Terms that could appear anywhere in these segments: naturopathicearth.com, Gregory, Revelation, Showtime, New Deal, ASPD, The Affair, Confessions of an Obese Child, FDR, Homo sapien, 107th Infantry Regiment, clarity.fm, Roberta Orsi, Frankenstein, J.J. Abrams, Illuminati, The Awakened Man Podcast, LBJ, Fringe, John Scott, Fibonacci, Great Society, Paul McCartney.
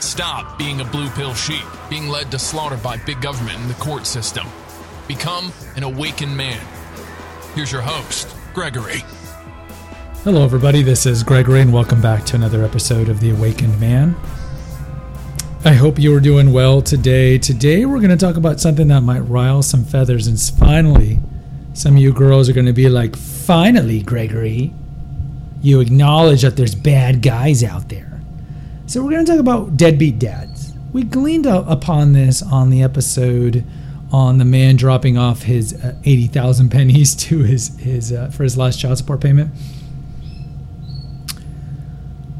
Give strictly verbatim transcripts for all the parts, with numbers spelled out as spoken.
Stop being a blue pill sheep, being led to slaughter by big government and the court system. Become an awakened man. Here's your host, Gregory. Hello everybody, this is Gregory and welcome back to another episode of The Awakened Man. I hope you're doing well today. Today we're going to talk about something that might rile some feathers, and finally, some of you girls are going to be like, finally Gregory, you acknowledge that there's bad guys out there. So we're going to talk about deadbeat dads. We gleaned upon this on the episode on the man dropping off his uh, eighty thousand pennies to his, his uh, for his last child support payment.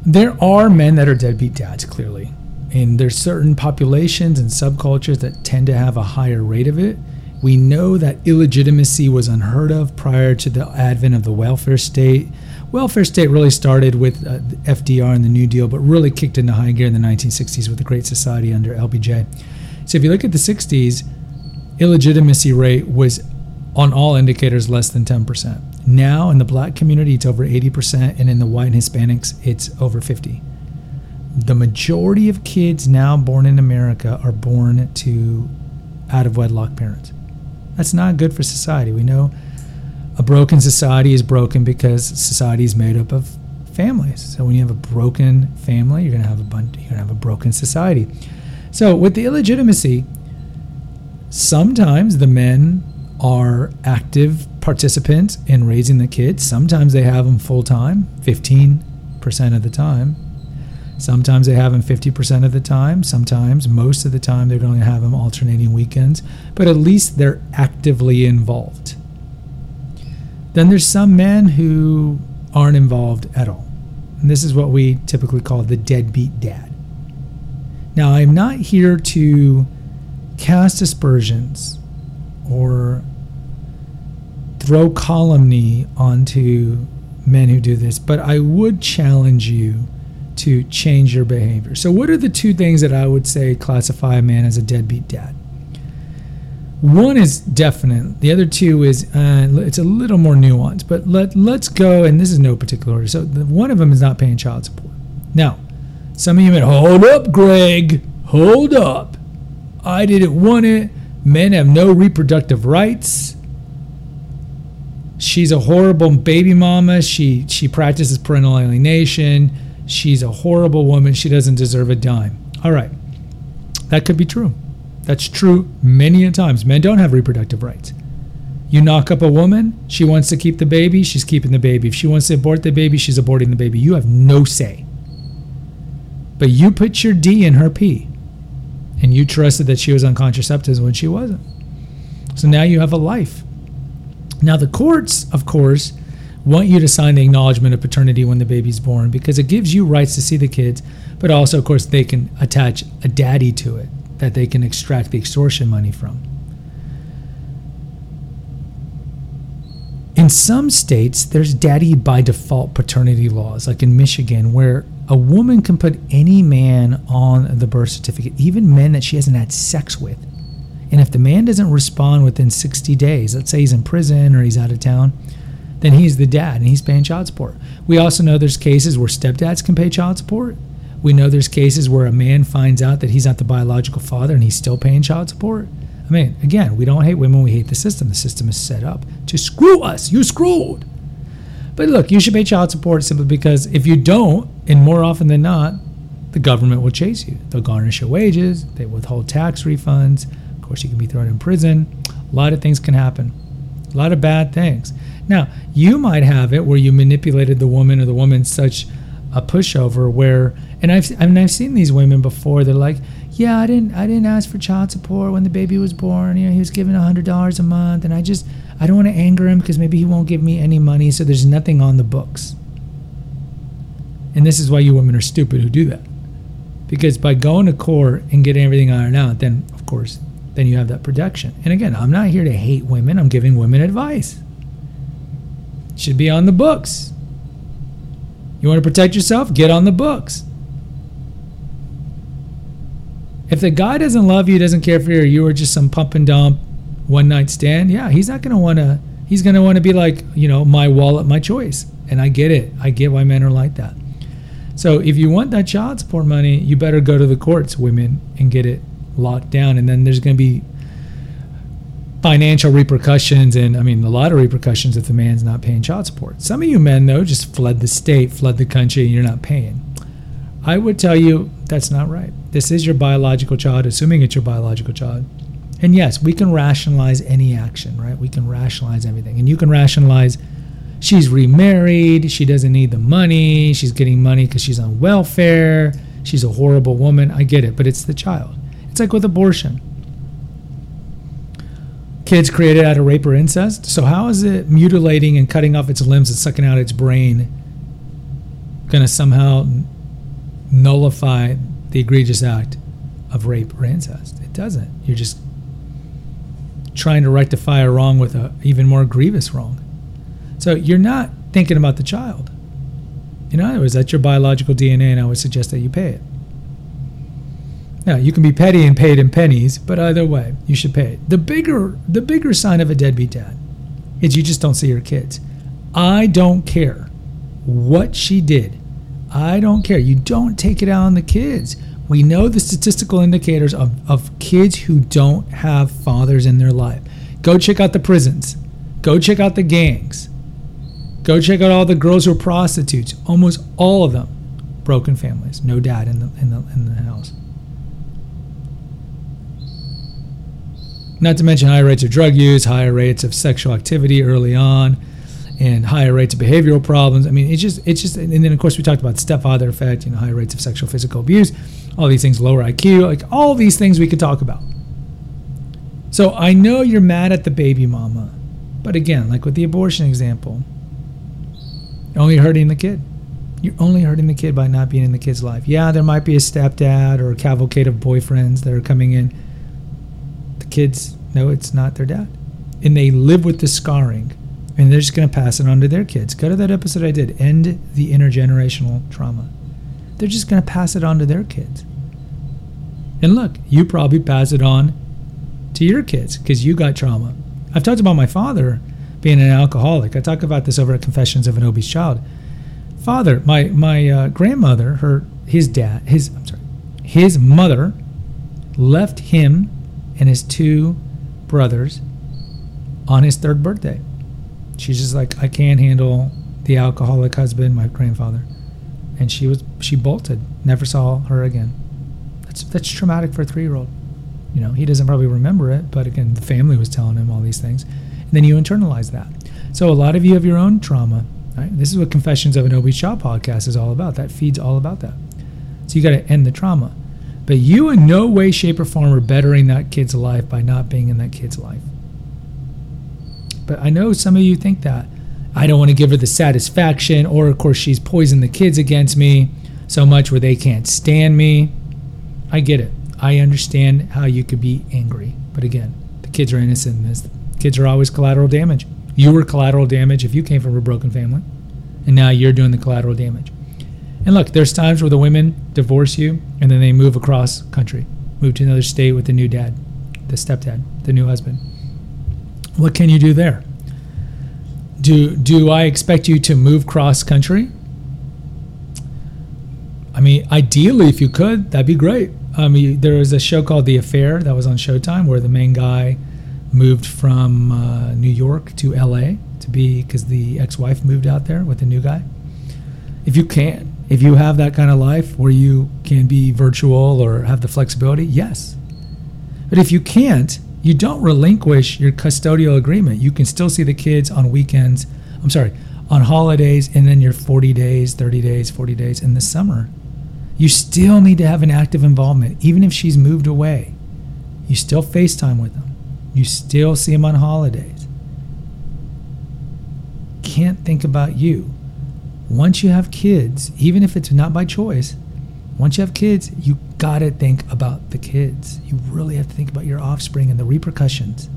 There are men that are deadbeat dads, clearly. And there's certain populations and subcultures that tend to have a higher rate of it. We know that illegitimacy was unheard of prior to the advent of the welfare state. Welfare state really started with uh, F D R and the New Deal, but really kicked into high gear in the nineteen sixties with the Great Society under L B J. So if you look at the sixties, illegitimacy rate was on all indicators less than ten percent. Now in the black community, it's over eighty percent, and in the white and Hispanics, it's over fifty. The majority of kids now born in America are born to out-of-wedlock parents. That's not good for society. We know a broken society is broken because society is made up of families. So when you have a broken family, you're going to have a bun- you're going to have a broken society. So with the illegitimacy, sometimes the men are active participants in raising the kids. Sometimes they have them full-time, fifteen percent of the time. Sometimes they have them fifty percent of the time. Sometimes, most of the time, they're going to have them alternating weekends. But at least they're actively involved. Then there's some men who aren't involved at all. And this is what we typically call the deadbeat dad. Now, I'm not here to cast aspersions or throw calumny onto men who do this, but I would challenge you to change your behavior. So what are the two things that I would say classify a man as a deadbeat dad? One is definite. The other two is, uh, it's a little more nuanced, but let, let's go, and this is no particular order. So the, one of them is not paying child support. Now, some of you may, hold up, Greg, hold up. I didn't want it. Men have no reproductive rights. She's a horrible baby mama. She she practices parental alienation. She's a horrible woman. She doesn't deserve a dime. All right. That could be true. That's true many a times. Men don't have reproductive rights. You knock up a woman. She wants to keep the baby. She's keeping the baby. If she wants to abort the baby, she's aborting the baby. You have no say. But you put your D in her P. And you trusted that she was on contraceptives when she wasn't. So now you have a life. Now the courts, of course, want you to sign the acknowledgement of paternity when the baby's born because it gives you rights to see the kids, but also, of course, they can attach a daddy to it that they can extract the extortion money from. In some states, there's daddy by default paternity laws, like in Michigan, where a woman can put any man on the birth certificate, even men that she hasn't had sex with. And if the man doesn't respond within sixty days, let's say he's in prison or he's out of town, then he's the dad and he's paying child support. We also know there's cases where stepdads can pay child support. We know there's cases where a man finds out that he's not the biological father and he's still paying child support. I mean, again, we don't hate women, we hate the system. The system is set up to screw us. You screwed. But look, you should pay child support simply because if you don't, and more often than not, the government will chase you. They'll garnish your wages. They withhold tax refunds. Of course, you can be thrown in prison. A lot of things can happen. A lot of bad things. Now, you might have it where you manipulated the woman or the woman's such a pushover where, and I've I mean, I've seen these women before. They're like, yeah, I didn't I didn't ask for child support when the baby was born. You know, he was given one hundred dollars a month, and I just I don't want to anger him because maybe he won't give me any money, so there's nothing on the books. And this is why you women are stupid who do that. Because by going to core and getting everything ironed out, then, of course, then you have that protection. And again, I'm not here to hate women. I'm giving women advice. It should be on the books. You want to protect yourself? Get on the books. If the guy doesn't love you, doesn't care for you, or you are just some pump and dump, one night stand, yeah, he's not going to want to, he's going to want to be like, you know, my wallet, my choice. And I get it. I get why men are like that. So if you want that child support money, you better go to the courts, women, and get it locked down. And then there's going to be financial repercussions and, I mean, a lot of repercussions if the man's not paying child support. Some of you men, though, just fled the state, fled the country, and you're not paying. I would tell you that's not right. This is your biological child, assuming it's your biological child. And, yes, we can rationalize any action, right? We can rationalize everything. And you can rationalize she's remarried, she doesn't need the money, she's getting money because she's on welfare, she's a horrible woman. I get it, but it's the child. It's like with abortion. Kids created out of rape or incest, so how is it mutilating and cutting off its limbs and sucking out its brain going to somehow nullify the egregious act of rape or incest? It doesn't. You're just trying to rectify a wrong with an even more grievous wrong. So you're not thinking about the child. In other words, that's your biological D N A, and I would suggest that you pay it. Now, you can be petty and paid in pennies, but either way, you should pay it. The bigger, the bigger sign of a deadbeat dad is you just don't see your kids. I don't care what she did. I don't care. You don't take it out on the kids. We know the statistical indicators of, of kids who don't have fathers in their life. Go check out the prisons. Go check out the gangs. Go check out all the girls who are prostitutes. Almost all of them, broken families, no dad in the in the in the house. Not to mention higher rates of drug use, higher rates of sexual activity early on, and higher rates of behavioral problems. I mean, it's just it's just, and then of course we talked about stepfather effect, you know, higher rates of sexual physical abuse, all these things, lower I Q, like all these things we could talk about. So I know you're mad at the baby mama, but again, like with the abortion example, only hurting the kid. You're only hurting the kid by not being in the kid's life. Yeah, there might be a stepdad or a cavalcade of boyfriends that are coming in. The kids know it's not their dad. And they live with the scarring. And they're just going to pass it on to their kids. Go to that episode I did, End the Intergenerational Trauma. They're just going to pass it on to their kids. And look, you probably pass it on to your kids because you got trauma. I've talked about my father being an alcoholic. I talk about this over at Confessions of an Obese Child. Father, my my uh, grandmother, her his dad, his I'm sorry, his mother left him and his two brothers on his third birthday. She's just like, I can't handle the alcoholic husband, my grandfather, and she was she bolted. Never saw her again. That's that's traumatic for a three-year-old. You know, he doesn't probably remember it, but again, the family was telling him all these things. And then you internalize that. So a lot of you have your own trauma. Right? This is what Confessions of an Obese Child podcast is all about. That feed's all about that. So you got to end the trauma. But you in no way, shape, or form are bettering that kid's life by not being in that kid's life. But I know some of you think that. I don't want to give her the satisfaction, or of course she's poisoned the kids against me so much where they can't stand me. I get it. I understand how you could be angry. But again, the kids are innocent in this. Kids are always collateral damage. You were collateral damage if you came from a broken family, and now you're doing the collateral damage. And look, there's times where the women divorce you, and then they move across country, move to another state with the new dad, the stepdad, the new husband. What can you do there? Do do I expect you to move cross country? I mean, ideally, if you could, that'd be great. I mean, there was a show called The Affair that was on Showtime where the main guy moved from uh, New York to L A to be, because the ex-wife moved out there with the new guy. If you can, if you have that kind of life where you can be virtual or have the flexibility, yes. But if you can't, you don't relinquish your custodial agreement. You can still see the kids on weekends, I'm sorry, on holidays, and then your forty days, thirty days, forty days in the summer. You still need to have an active involvement. Even if she's moved away, you still FaceTime with them. You still see them on holidays. Can't think about you. Once you have kids, even if it's not by choice, once you have kids, you gotta think about the kids. You really have to think about your offspring and the repercussions.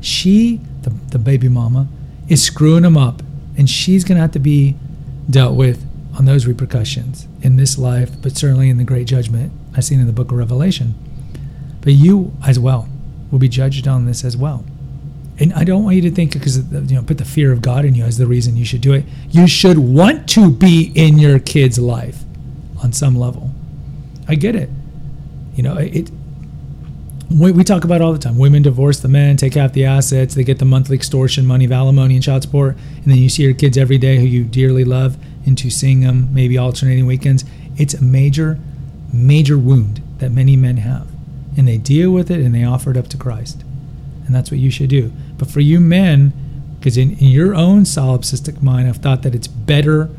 She, the, the baby mama, is screwing them up, and she's gonna have to be dealt with on those repercussions in this life, but certainly in the great judgment I've seen in the book of Revelation. But you as well will be judged on this as well. And I don't want you to think, because, you know, put the fear of God in you as the reason you should do it. You should want to be in your kid's life on some level. I get it. You know, it. We, we talk about it all the time. Women divorce the men, take out the assets, they get the monthly extortion money of alimony and child support, and then you see your kids every day who you dearly love, into seeing them maybe alternating weekends. It's a major, major wound that many men have. And they deal with it and they offer it up to Christ. And that's what you should do. But for you men, because in, in your own solipsistic mind, I've thought that it's better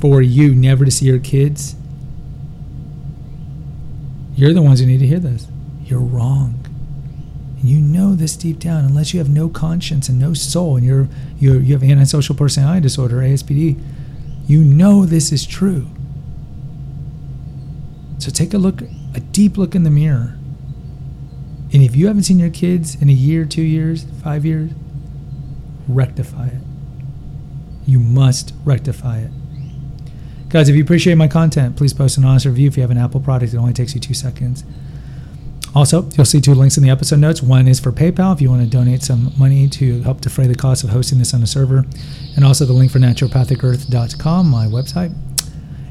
for you never to see your kids. You're the ones who need to hear this. You're wrong. And you know this deep down. Unless you have no conscience and no soul, and you're, you're, you have antisocial personality disorder, A S P D, you know this is true. So take a look, a deep look in the mirror. And if you haven't seen your kids in a year, two years, five years, rectify it. You must rectify it. Guys, if you appreciate my content, please post an honest review. If you have an Apple product, it only takes you two seconds. Also, you'll see two links in the episode notes. One is for PayPal if you want to donate some money to help defray the cost of hosting this on a server. And also the link for naturopathic earth dot com, my website.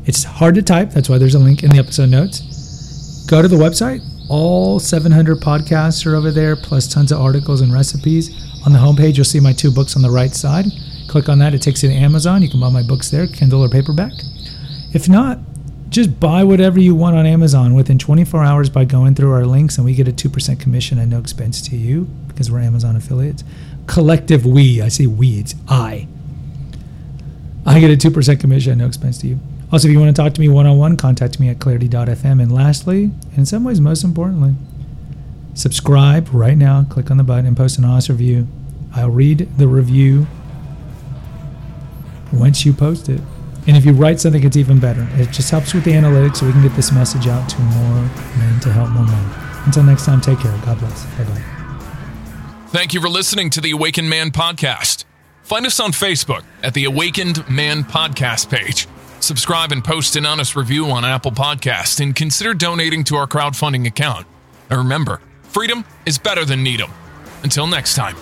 It's hard to type. That's why there's a link in the episode notes. Go to the website. All seven hundred podcasts are over there, plus tons of articles and recipes. On the homepage, you'll see my two books on the right side. Click on that. It takes you to Amazon. You can buy my books there, Kindle or paperback. If not, just buy whatever you want on Amazon within twenty-four hours by going through our links, and we get a two percent commission at no expense to you because we're Amazon affiliates. Collective we. I say we. It's I. I get a two percent commission at no expense to you. Also, if you want to talk to me one-on-one, contact me at clarity dot f m. And lastly, and in some ways most importantly, subscribe right now. Click on the button and post an honest review. I'll read the review once you post it. And if you write something, it's even better. It just helps with the analytics so we can get this message out to more men to help more men. Until next time, take care. God bless. Bye-bye. Thank you for listening to The Awakened Man Podcast. Find us on Facebook at The Awakened Man Podcast page. Subscribe and post an honest review on Apple Podcasts, and consider donating to our crowdfunding account. And remember, freedom is better than Needham. Until next time.